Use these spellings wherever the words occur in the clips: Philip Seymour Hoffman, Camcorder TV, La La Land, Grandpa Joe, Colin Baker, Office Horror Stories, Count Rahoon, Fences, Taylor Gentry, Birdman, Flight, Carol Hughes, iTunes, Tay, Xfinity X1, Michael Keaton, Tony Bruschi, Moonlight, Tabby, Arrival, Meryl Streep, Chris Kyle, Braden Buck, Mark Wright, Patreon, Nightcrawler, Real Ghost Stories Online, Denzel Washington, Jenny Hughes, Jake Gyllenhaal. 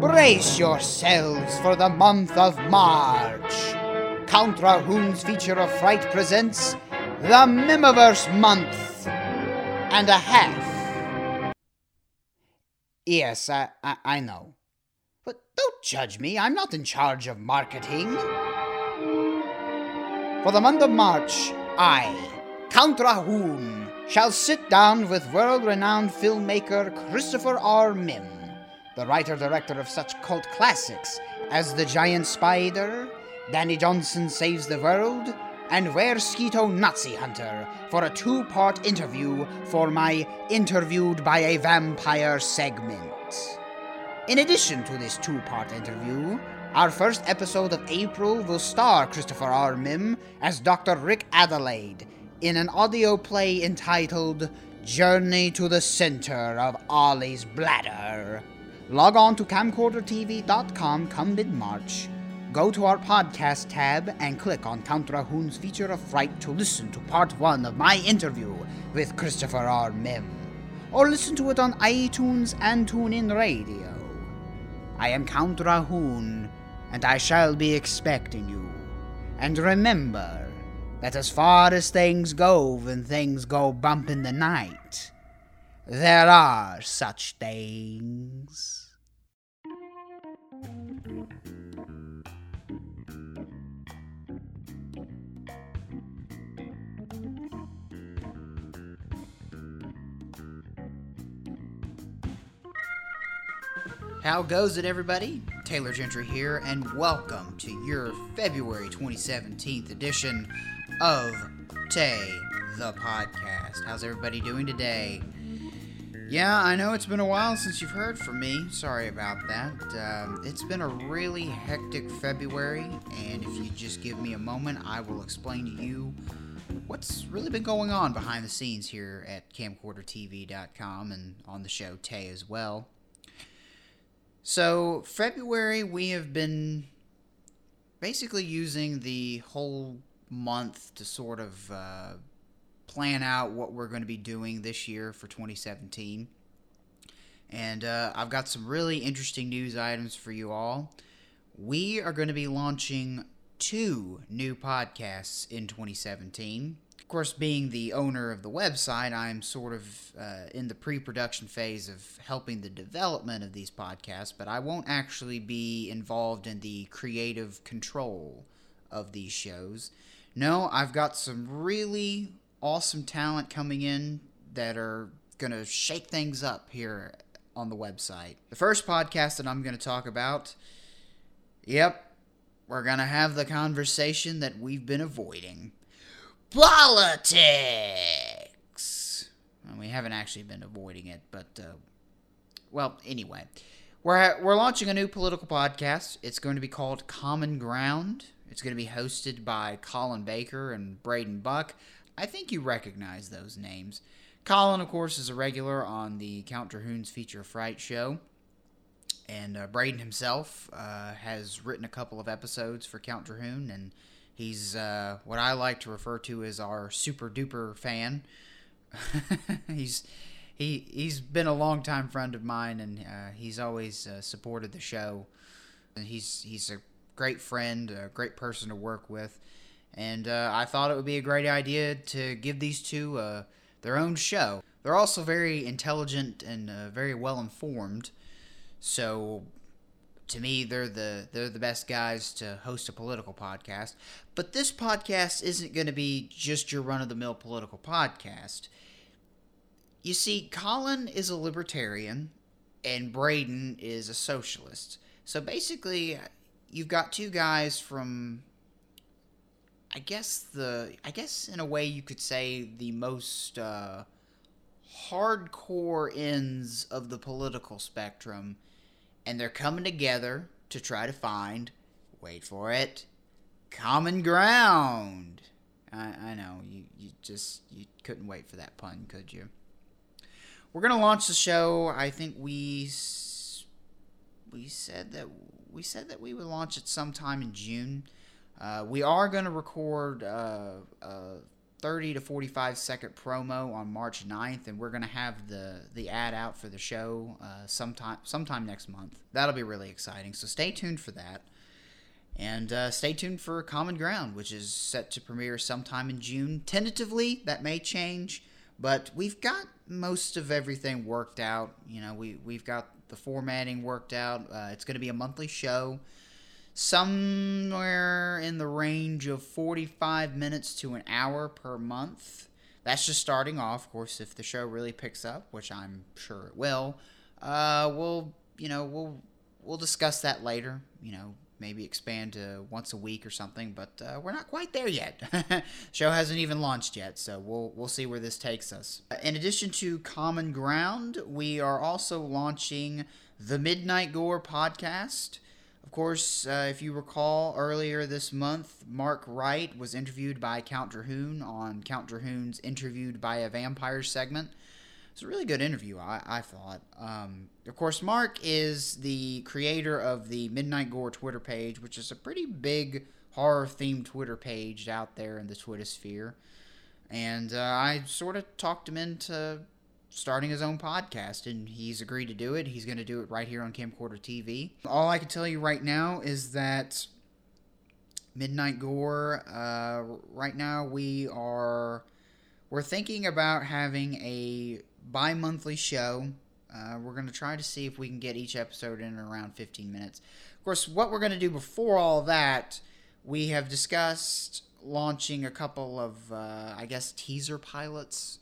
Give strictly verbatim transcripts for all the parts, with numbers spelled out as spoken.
Brace yourselves for the month of March. Count Rahoon's feature of fright presents The Mimiverse Month and a Half. Yes, I, I, I know. But don't judge me, I'm not in charge of marketing. For the month of March, I, Count Rahoon, shall sit down with world-renowned filmmaker Christopher R. Mim, the writer-director of such cult classics as The Giant Spider, Danny Johnson Saves the World, and Where Skeeto Nazi Hunter, for a two-part interview for my Interviewed by a Vampire segment. In addition to this two-part interview, our first episode of April will star Christopher R. Mim as Doctor Rick Adelaide in an audio play entitled Journey to the Center of Ollie's Bladder. Log on to camcorder T V dot com come mid-March. Go to our podcast tab and click on Count Rahoon's feature of fright to listen to part one of my interview with Christopher R. Mim. Or listen to it on iTunes and TuneIn Radio. I am Count Rahoon, and I shall be expecting you. And remember that as far as things go when things go bump in the night, there are such things. How goes it, everybody? Taylor Gentry here, and welcome to your February twenty seventeen edition of Tay, the podcast. How's everybody doing today? Yeah, I know it's been a while since you've heard from me. Sorry about that. Um, it's been a really hectic February, and if you just give me a moment, I will explain to you what's really been going on behind the scenes here at camcorder T V dot com and on the show Tay as well. So, February, we have been basically using the whole month to sort of uh, plan out what we're going to be doing this year for twenty seventeen. And uh, I've got some really interesting news items for you all. We are going to be launching two new podcasts in twenty seventeen. Of course, being the owner of the website, I'm sort of uh, in the pre-production phase of helping the development of these podcasts, but I won't actually be involved in the creative control of these shows. No, I've got some really awesome talent coming in that are going to shake things up here on the website. The first podcast that I'm going to talk about, yep, we're going to have the conversation that we've been avoiding. Politics! Well, we haven't actually been avoiding it, but, uh, well, anyway. We're, ha- we're launching a new political podcast. It's going to be called Common Ground. It's going to be hosted by Colin Baker and Braden Buck. I think you recognize those names. Colin, of course, is a regular on the Count Rahoon's Feature Fright show. And uh, Braden himself uh, has written a couple of episodes for Count Rahoon, and he's uh, what I like to refer to as our super-duper fan. he's he, he's been a long-time friend of mine, and uh, he's always uh, supported the show. And he's, he's a great friend, a great person to work with. And uh, I thought it would be a great idea to give these two uh, their own show. They're also very intelligent and uh, very well-informed, so to me, they're the they're the best guys to host a political podcast. But this podcast isn't going to be just your run-of-the-mill political podcast. You see, Colin is a libertarian, and Braden is a socialist. So basically, you've got two guys from, I guess the I guess in a way you could say the most uh, hardcore ends of the political spectrum. And they're coming together to try to find, wait for it, common ground. I, I know, you, you just you couldn't wait for that pun, could you? We're going to launch the show. I think we we said that we said that we would launch it sometime in June. Uh, we are going to record uh, a thirty to forty-five second promo on March ninth, and we're going to have the, the ad out for the show uh, sometime, sometime next month. That'll be really exciting, so stay tuned for that. And uh, stay tuned for Common Ground, which is set to premiere sometime in June. Tentatively, that may change, but we've got most of everything worked out. You know, we, we've got the formatting worked out. Uh, it's going to be a monthly show, somewhere in the range of forty-five minutes to an hour per month. That's just starting off. Of course, if the show really picks up, which I'm sure it will, uh, we'll, you know, we'll we'll discuss that later, you know, maybe expand to once a week or something, but uh, we're not quite there yet. Show hasn't even launched yet, so we'll we'll see where this takes us. In addition to Common Ground, we are also launching the Midnight Gore podcast. Of course, uh, if you recall, earlier this month, Mark Wright was interviewed by Count Rahoon on Count Rahoon's Interviewed by a Vampire segment. It's a really good interview, I, I thought. Um, of course, Mark is the creator of the Midnight Gore Twitter page, which is a pretty big horror-themed Twitter page out there in the Twittersphere. And uh, I sort of talked him into starting his own podcast, and he's agreed to do it. He's going to do it right here on Camcorder T V. All I can tell you right now is that Midnight Gore, uh, right now we are... We're thinking about having a bi-monthly show. Uh, we're going to try to see if we can get each episode in around fifteen minutes. Of course, what we're going to do before all that, we have discussed launching a couple of, uh, I guess, teaser pilots.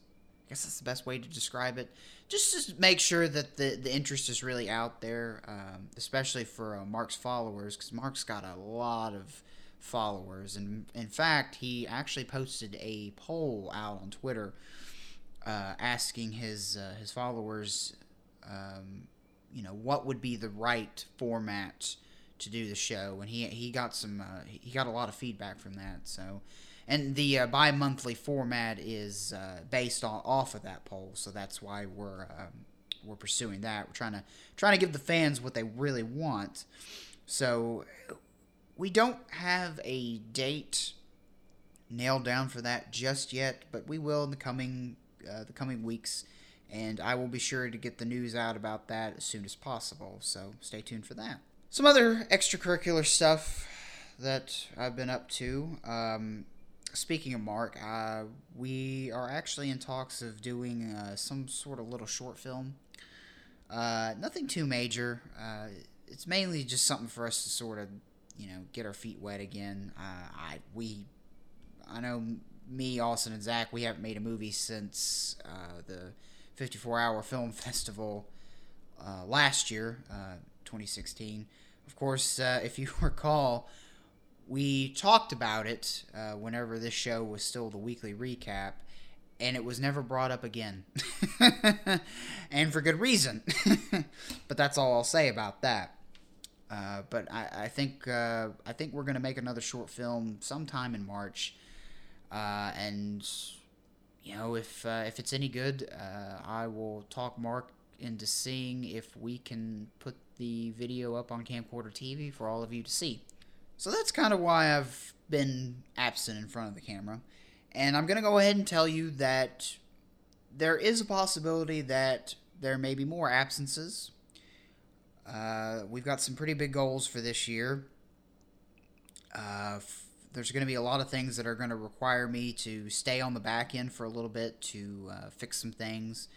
I guess that's the best way to describe it. Just to make sure that the, the interest is really out there, um, especially for uh, Mark's followers, because Mark's got a lot of followers, and in fact he actually posted a poll out on Twitter uh asking his uh, his followers um you know what would be the right format to do the show, and he he got some uh, he got a lot of feedback from that. So, and the uh, bi-monthly format is uh based on off of that poll, so that's why we're um, we're pursuing that. We're trying to trying to give the fans what they really want. So we don't have a date nailed down for that just yet, but we will in the coming uh, the coming weeks, and I will be sure to get the news out about that as soon as possible, so stay tuned for that. Some other extracurricular stuff that I've been up to. Um, speaking of Mark, uh, we are actually in talks of doing uh, some sort of little short film. Uh, nothing too major. Uh, it's mainly just something for us to sort of you know, get our feet wet again. Uh, I we, I know me, Austin, and Zach, we haven't made a movie since uh, the fifty-four hour Film Festival uh, last year, uh, twenty sixteen. Of course, uh, if you recall, we talked about it uh, whenever this show was still the weekly recap, and it was never brought up again. And for good reason. But that's all I'll say about that. Uh, but I, I think uh, I think we're going to make another short film sometime in March, uh, and you know if uh, if it's any good, uh, I will talk Mark into seeing if we can put the video up on Camcorder T V for all of you to see. So that's kind of why I've been absent in front of the camera, and I'm going to go ahead and tell you that there is a possibility that there may be more absences. Uh, we've got some pretty big goals for this year. Uh, f- there's going to be a lot of things that are going to require me to stay on the back end for a little bit to uh, fix some things.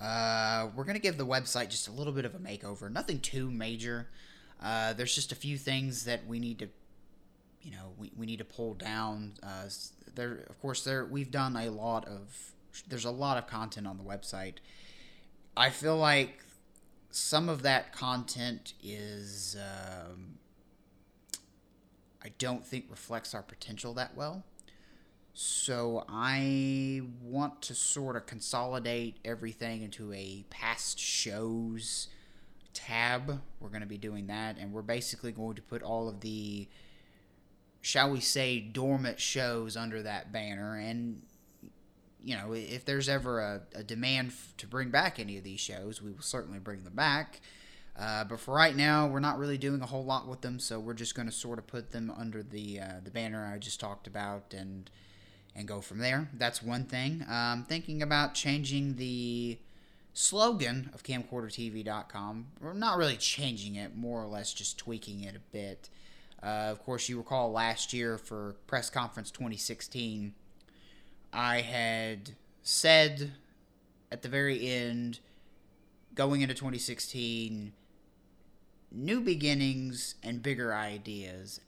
Uh, we're going to give the website just a little bit of a makeover. Nothing too major. Uh, there's just a few things that we need to, you know, we, we need to pull down. Uh, there, of course, there we've done a lot of. There's a lot of content on the website. I feel like some of that content is, um, I don't think reflects our potential that well. So I want to sort of consolidate everything into a past shows tab. We're going to be doing that, and we're basically going to put all of the, shall we say, dormant shows under that banner. And you know, if there's ever a, a demand f- to bring back any of these shows, we will certainly bring them back. Uh, but for right now, we're not really doing a whole lot with them, so we're just going to sort of put them under the uh, the banner I just talked about, and and go from there. That's one thing. Um, thinking about changing the slogan of camcorder T V dot com. We're not really changing it, more or less just tweaking it a bit. Uh, of course, you recall last year for Press Conference twenty sixteen, I had said at the very end, going into twenty sixteen, new beginnings and bigger ideas.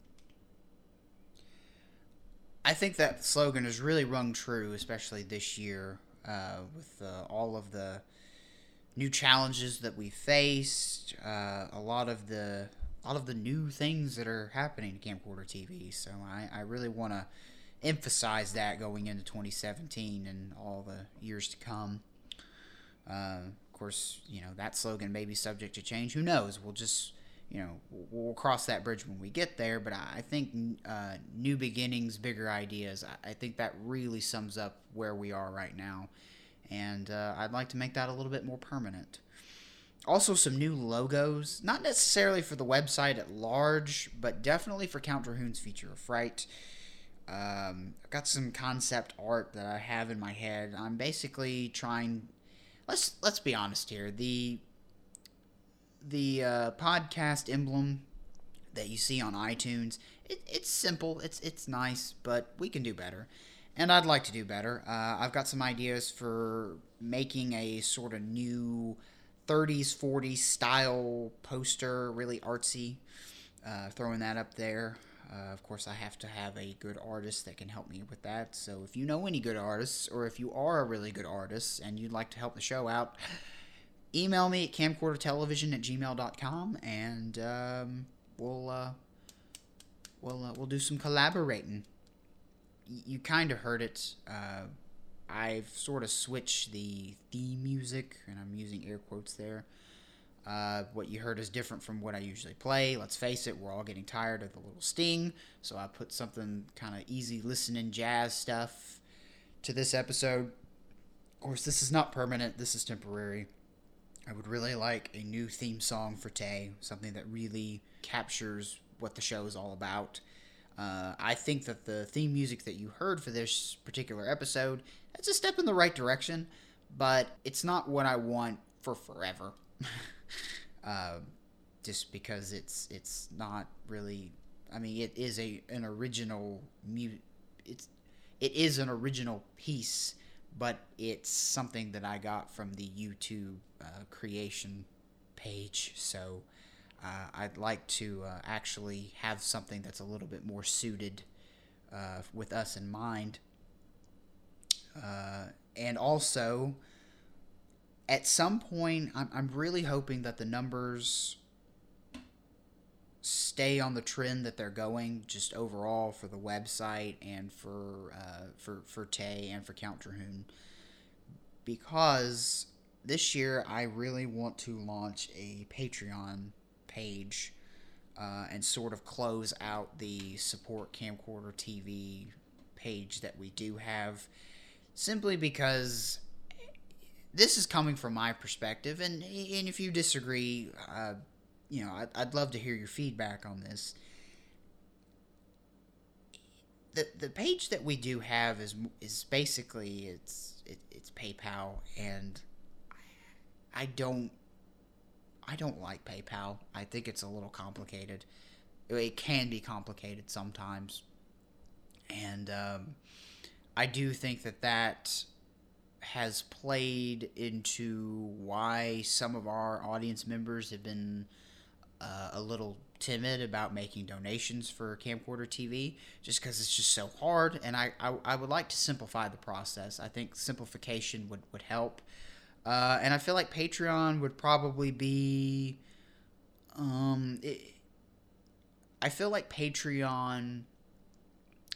I think that slogan has really rung true, especially this year, uh, with uh, all of the new challenges that we faced, uh, a lot of the a lot of the new things that are happening to Camcorder T V. So I, I really want to emphasize that going into twenty seventeen and all the years to come. Uh, of course, you know, that slogan may be subject to change. Who knows? We'll just, you know, we'll cross that bridge when we get there. But I think uh, new beginnings, bigger ideas, I think that really sums up where we are right now. And uh, I'd like to make that a little bit more permanent. Also, some new logos, not necessarily for the website at large, but definitely for Count Rahoon's Feature of Fright. Um, I've got some concept art that I have in my head. I'm basically trying... Let's let's be honest here. The the uh, podcast emblem that you see on iTunes, it, it's simple, it's it's nice, but we can do better. And I'd like to do better. Uh, I've got some ideas for making a sort of new thirties, forties style poster, really artsy, uh, throwing that up there. Uh, of course, I have to have a good artist that can help me with that. So if you know any good artists, or if you are a really good artist and you'd like to help the show out, email me at camcorder television at gmail dot com, and um, we'll uh, we'll uh, we'll do some collaborating. Y- you kind of heard it. Uh, I've sort of switched the theme music, and I'm using air quotes there. Uh, what you heard is different from what I usually play. Let's face it, we're all getting tired of the little sting, so I put something kind of easy listening jazz stuff to this episode. Of course, this is not permanent. This is temporary. I would really like a new theme song for Tay, something that really captures what the show is all about. Uh, I think that the theme music that you heard for this particular episode, it's a step in the right direction, but it's not what I want for forever. Uh, just because it's it's not really. I mean, it is a an original mu- It's it is an original piece, but it's something that I got from the YouTube uh, creation page. So uh, I'd like to uh, actually have something that's a little bit more suited uh, with us in mind, uh, and also. At some point, I'm, I'm really hoping that the numbers stay on the trend that they're going, just overall for the website and for uh, for for Tay and for Count Rahoon, because this year I really want to launch a Patreon page uh, and sort of close out the support Camcorder T V page that we do have, simply because. This is coming from my perspective, and and if you disagree, uh, you know, I'd, I'd love to hear your feedback on this. The the page that we do have is is basically it's it, it's PayPal, and I don't I don't like PayPal. I think it's a little complicated. It can be complicated sometimes, and um, I do think that that. Has played into why some of our audience members have been uh, a little timid about making donations for Camcorder T V, just because it's just so hard, and I, I, I would like to simplify the process. I think simplification would, would help, uh, and I feel like Patreon would probably be... Um, it, I feel like Patreon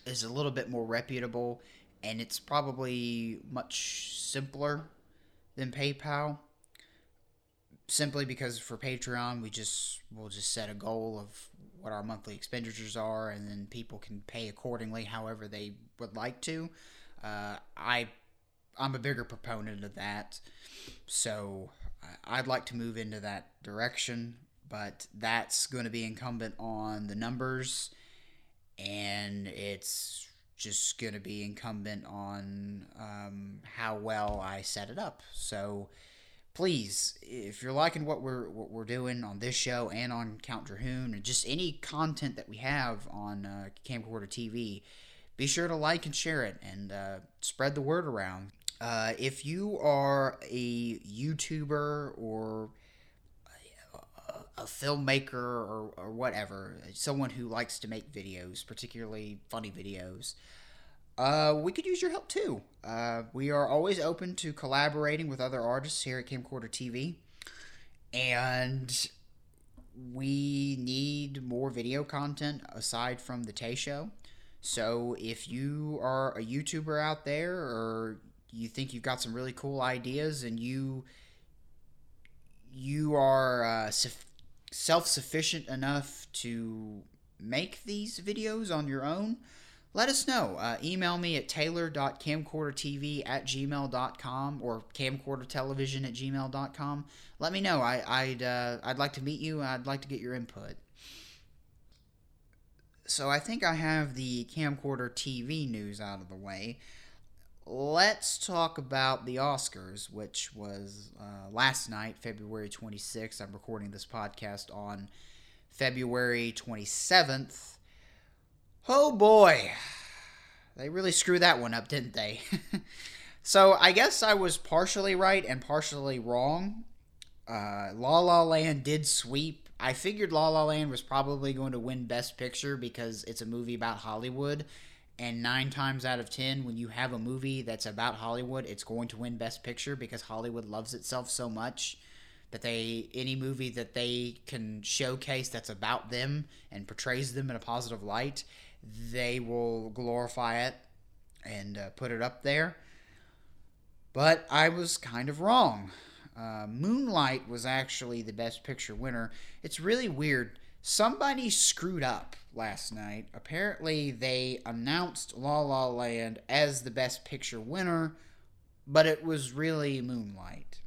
is a little bit more reputable, and it's probably much simpler than PayPal, simply because for Patreon, we just, we'll just set a goal of what our monthly expenditures are, and then people can pay accordingly however they would like to. Uh, I, I'm a bigger proponent of that, so I'd like to move into that direction, but that's going to be incumbent on the numbers, and it's... just going to be incumbent on um, how well I set it up. So please, if you're liking what we're what we're doing on this show and on Count Rahoon and just any content that we have on uh, Camcorder T V, be sure to like and share it and uh, spread the word around. Uh, if you are a YouTuber or a, a filmmaker or, or whatever, someone who likes to make videos, particularly funny videos, uh, we could use your help too. Uh, we are always open to collaborating with other artists here at Camcorder T V, and we need more video content aside from the Tay Show. So if you are a YouTuber out there, or you think you've got some really cool ideas and you you are uh, su- self-sufficient enough to make these videos on your own, let us know. Uh, email me at taylor dot camcorder t v at gmail dot com or camcordertelevision at gmail dot com. Let me know. I, I'd, uh, I'd like to meet you, and I'd like to get your input. So I think I have the Camcorder T V news out of the way. Let's talk about the Oscars, which was uh, last night, February twenty-sixth. I'm recording this podcast on February twenty-seventh. Oh boy, they really screwed that one up, didn't they? So I guess I was partially right and partially wrong. Uh, La La Land did sweep. I figured La La Land was probably going to win Best Picture because it's a movie about Hollywood. And nine times out of ten, when you have a movie that's about Hollywood, it's going to win Best Picture because Hollywood loves itself so much that they any movie that they can showcase that's about them and portrays them in a positive light, they will glorify it and uh, put it up there. But I was kind of wrong. Uh, Moonlight was actually the Best Picture winner. It's really weird. Somebody screwed up last night. Apparently, they announced La La Land as the Best Picture winner, but it was really Moonlight.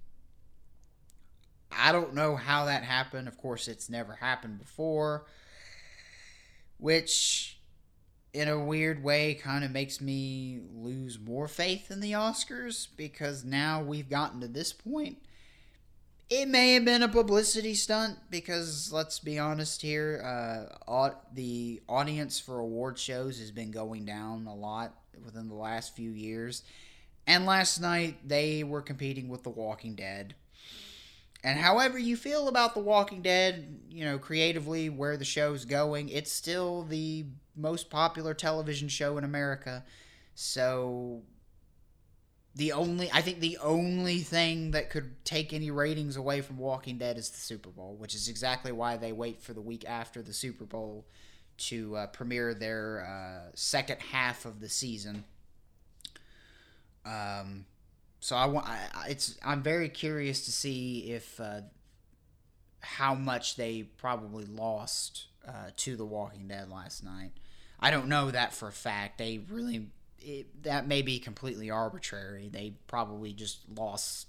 I don't know how that happened. Of course, it's never happened before, which, in a weird way, kind of makes me lose more faith in the Oscars, because now we've gotten to this point. It may have been a publicity stunt because, let's be honest here, uh, au- the audience for award shows has been going down a lot within the last few years. And last night, they were competing with The Walking Dead. And however you feel about The Walking Dead, you know, creatively, where the show's going, it's still the most popular television show in America. So The only, I think the only thing that could take any ratings away from Walking Dead is the Super Bowl, which is exactly why they wait for the week after the Super Bowl to uh, premiere their uh, second half of the season. Um, so I want, I, it's, I'm very curious to see if uh, how much they probably lost uh, to The Walking Dead last night. I don't know that for a fact. They really. It, that may be completely arbitrary. They probably just lost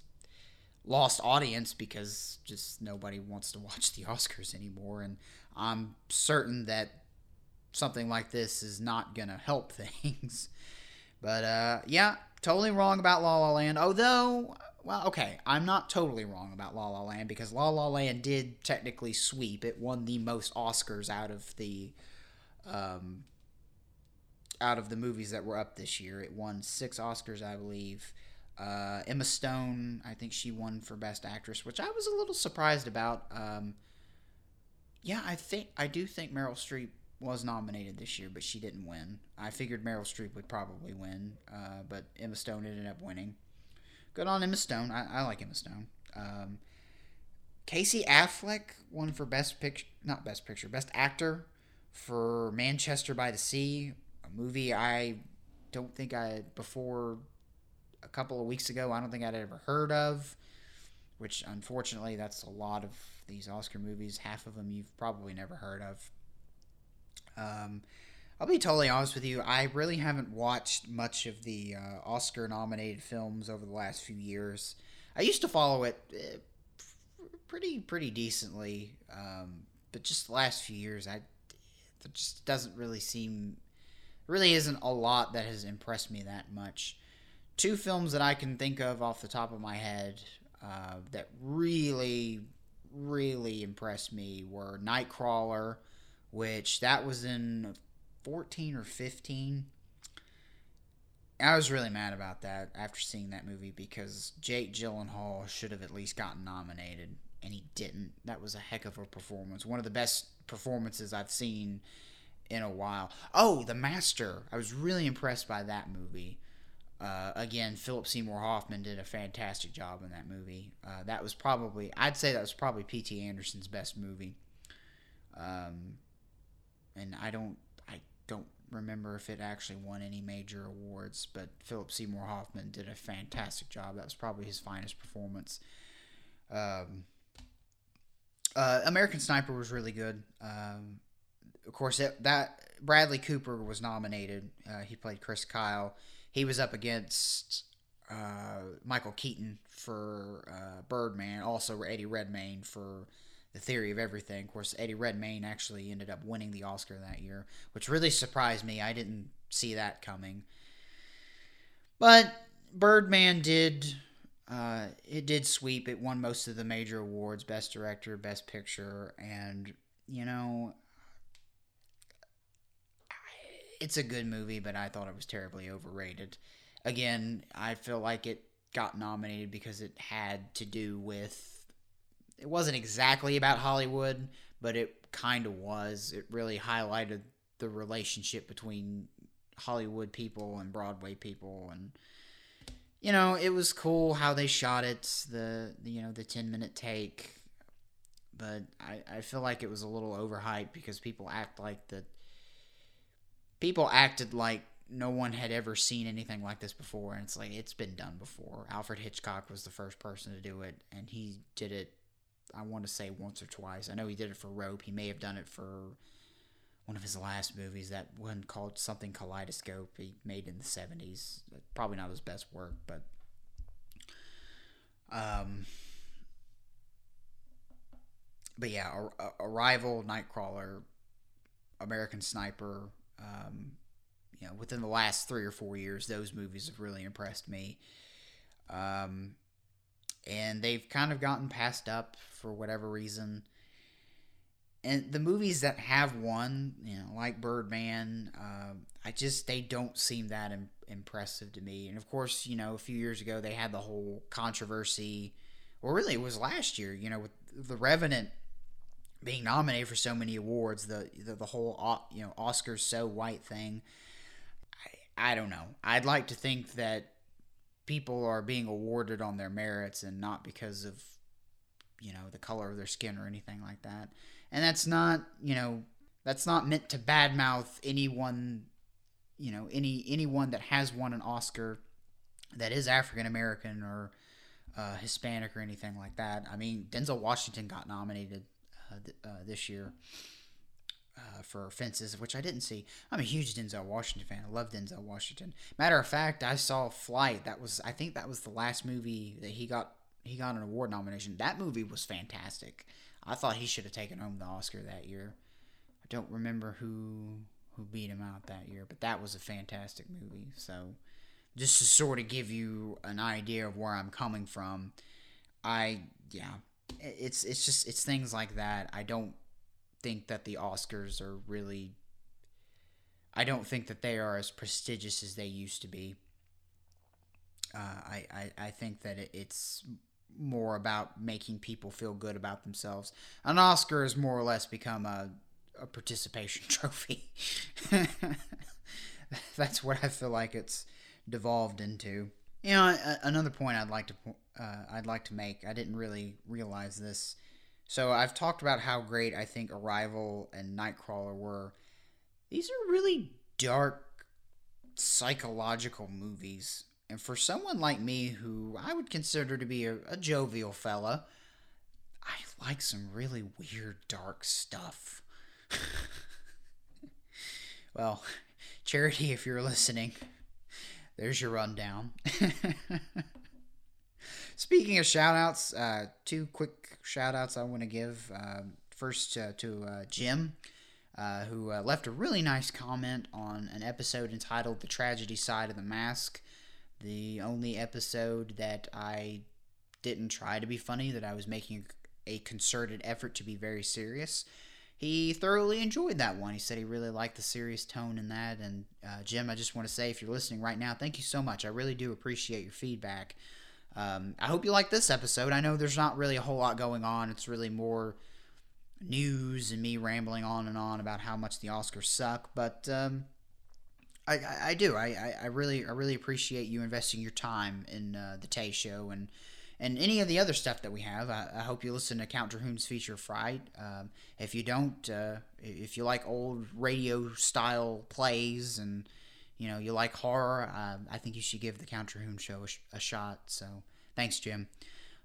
lost audience because just nobody wants to watch the Oscars anymore, and I'm certain that something like this is not going to help things. But, uh, yeah, totally wrong about La La Land, although, well, okay, I'm not totally wrong about La La Land because La La Land did technically sweep. It won the most Oscars out of the um. out of the movies that were up this year. It won six Oscars, I believe. Uh, Emma Stone, I think she won for Best Actress, which I was a little surprised about. Um, yeah, I think I do think Meryl Streep was nominated this year, but she didn't win. I figured Meryl Streep would probably win, uh, but Emma Stone ended up winning. Good on Emma Stone. I, I like Emma Stone. Um, Casey Affleck won for Best Picture, not Best Picture, Best Actor for Manchester by the Sea, movie I don't think I, before a couple of weeks ago, I don't think I'd ever heard of, which unfortunately that's a lot of these Oscar movies. Half of them you've probably never heard of. Um, I'll be totally honest with you. I really haven't watched much of the uh, Oscar-nominated films over the last few years. I used to follow it uh, pretty, pretty decently, um, but just the last few years, I, it just doesn't really seem really isn't a lot that has impressed me that much. Two films that I can think of off the top of my head uh, that really, really impressed me were Nightcrawler, which that was in fourteen or fifteen. I was really mad about that after seeing that movie because Jake Gyllenhaal should have at least gotten nominated, and he didn't. That was a heck of a performance. One of the best performances I've seen in a while. Oh, The Master. I was really impressed by that movie. Uh, again, Philip Seymour Hoffman did a fantastic job in that movie. Uh, that was probably, I'd say that was probably P T Anderson's best movie. Um, and I don't, I don't remember if it actually won any major awards, but Philip Seymour Hoffman did a fantastic job. That was probably his finest performance. Um, uh, American Sniper was really good. Um, of course, it, that Bradley Cooper was nominated. Uh, he played Chris Kyle. He was up against uh, Michael Keaton for uh, Birdman, also Eddie Redmayne for The Theory of Everything. Of course, Eddie Redmayne actually ended up winning the Oscar that year, which really surprised me. I didn't see that coming. But Birdman did, uh, it did sweep. It won most of the major awards, Best Director, Best Picture, and, you know, it's a good movie, but I thought it was terribly overrated. Again, I feel like it got nominated because it had to do with... It wasn't exactly about Hollywood, but it kind of was. It really highlighted the relationship between Hollywood people and Broadway people. And, you know, it was cool how they shot it, the, you know, the ten-minute take. But I, I feel like it was a little overhyped because people act like the... People acted like no one had ever seen anything like this before, and it's like, it's been done before. Alfred Hitchcock was the first person to do it, and he did it, I want to say, once or twice. I know he did it for Rope. He may have done it for one of his last movies, that one called something Kaleidoscope he made in the seventies. Probably not his best work, but... Um, but yeah, Ar- Ar- Arrival, Nightcrawler, American Sniper... Um, you know, within the last three or four years, those movies have really impressed me. Um, and they've kind of gotten passed up for whatever reason. And the movies that have won, you know, like Birdman, uh, I just, they don't seem that im- impressive to me. And of course, you know, a few years ago, they had the whole controversy, or really it was last year, you know, with The Revenant being nominated for so many awards, the the, the whole, you know, Oscars so white thing. I, I don't know. I'd like to think that people are being awarded on their merits and not because of, you know, the color of their skin or anything like that. And that's not, you know, that's not meant to badmouth anyone, you know, any anyone that has won an Oscar that is African American or uh, Hispanic or anything like that. I mean, Denzel Washington got nominated Uh, this year uh, for Fences, which I didn't see. I'm a huge Denzel Washington fan. I love Denzel Washington. Matter of fact, I saw Flight. That was, I think that was the last movie that he got he got an award nomination. That movie was fantastic. I thought he should have taken home the Oscar that year. I don't remember who who beat him out that year, but that was a fantastic movie. So just to sort of give you an idea of where I'm coming from, I, yeah, It's it's just it's things like that. I don't think that the Oscars are really. I don't think that they are as prestigious as they used to be. Uh, I, I I think that it, it's more about making people feel good about themselves. An Oscar has more or less become a a participation trophy. That's what I feel like it's devolved into. You know, another point I'd like to uh, I'd like to make. I didn't really realize this. So I've talked about how great I think Arrival and Nightcrawler were. These are really dark psychological movies, and for someone like me, who I would consider to be a, a jovial fella, I like some really weird, dark stuff. Well, Charity, if you're listening. There's your rundown. Speaking of shout-outs, uh, two quick shout-outs I want to give. Uh, first uh, to uh, Jim. uh, who uh, left a really nice comment on an episode entitled The Tragedy Side of the Mask, the only episode that I didn't try to be funny, that I was making a concerted effort to be very serious. He thoroughly enjoyed that one. He said he really liked the serious tone in that. And uh, Jim, I just want to say, if you're listening right now, thank you so much. I really do appreciate your feedback. Um, I hope you like this episode. I know there's not really a whole lot going on. It's really more news and me rambling on and on about how much the Oscars suck. But um, I, I, I do. I, I really I really appreciate you investing your time in uh, the Tay Show and and any of the other stuff that we have. I, I hope you listen to Count Rahoon's Feature Fright. Um, if you don't, uh, if you like old radio-style plays and, you know, you like horror, uh, I think you should give the Count Rahoon Show a, sh- a shot. So, thanks, Jim.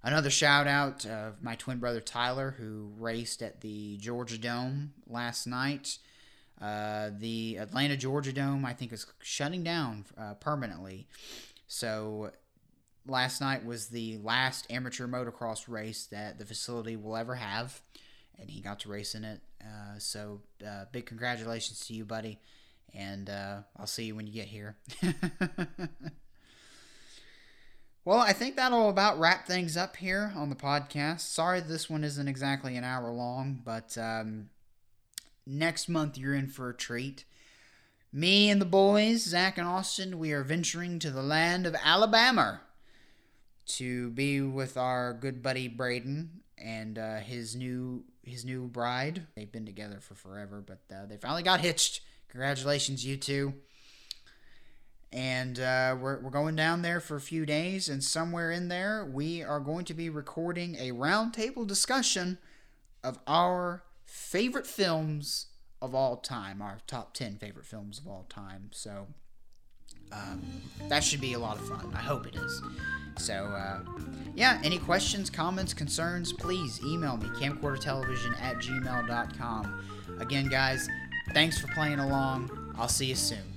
Another shout-out of uh, my twin brother, Tyler, who raced at the Georgia Dome last night. Uh, the Atlanta Georgia Dome, I think, is shutting down uh, permanently. So last night was the last amateur motocross race that the facility will ever have, and he got to race in it. Uh, so, uh, big congratulations to you, buddy, and uh, I'll see you when you get here. Well, I think that'll about wrap things up here on the podcast. Sorry this one isn't exactly an hour long, but um, next month you're in for a treat. Me and the boys, Zach and Austin, we are venturing to the land of Alabama to be with our good buddy Braden and uh, his new his new bride. They've been together for forever, but uh, they finally got hitched. Congratulations, you two. And uh, we're we're going down there for a few days, and somewhere in there, we are going to be recording a roundtable discussion of our favorite films of all time, our top ten favorite films of all time. So Um, that should be a lot of fun. I hope it is. So, uh, yeah, any questions, comments, concerns, please email me, camcordertelevision at gmail dot com. Again, guys, thanks for playing along. I'll see you soon.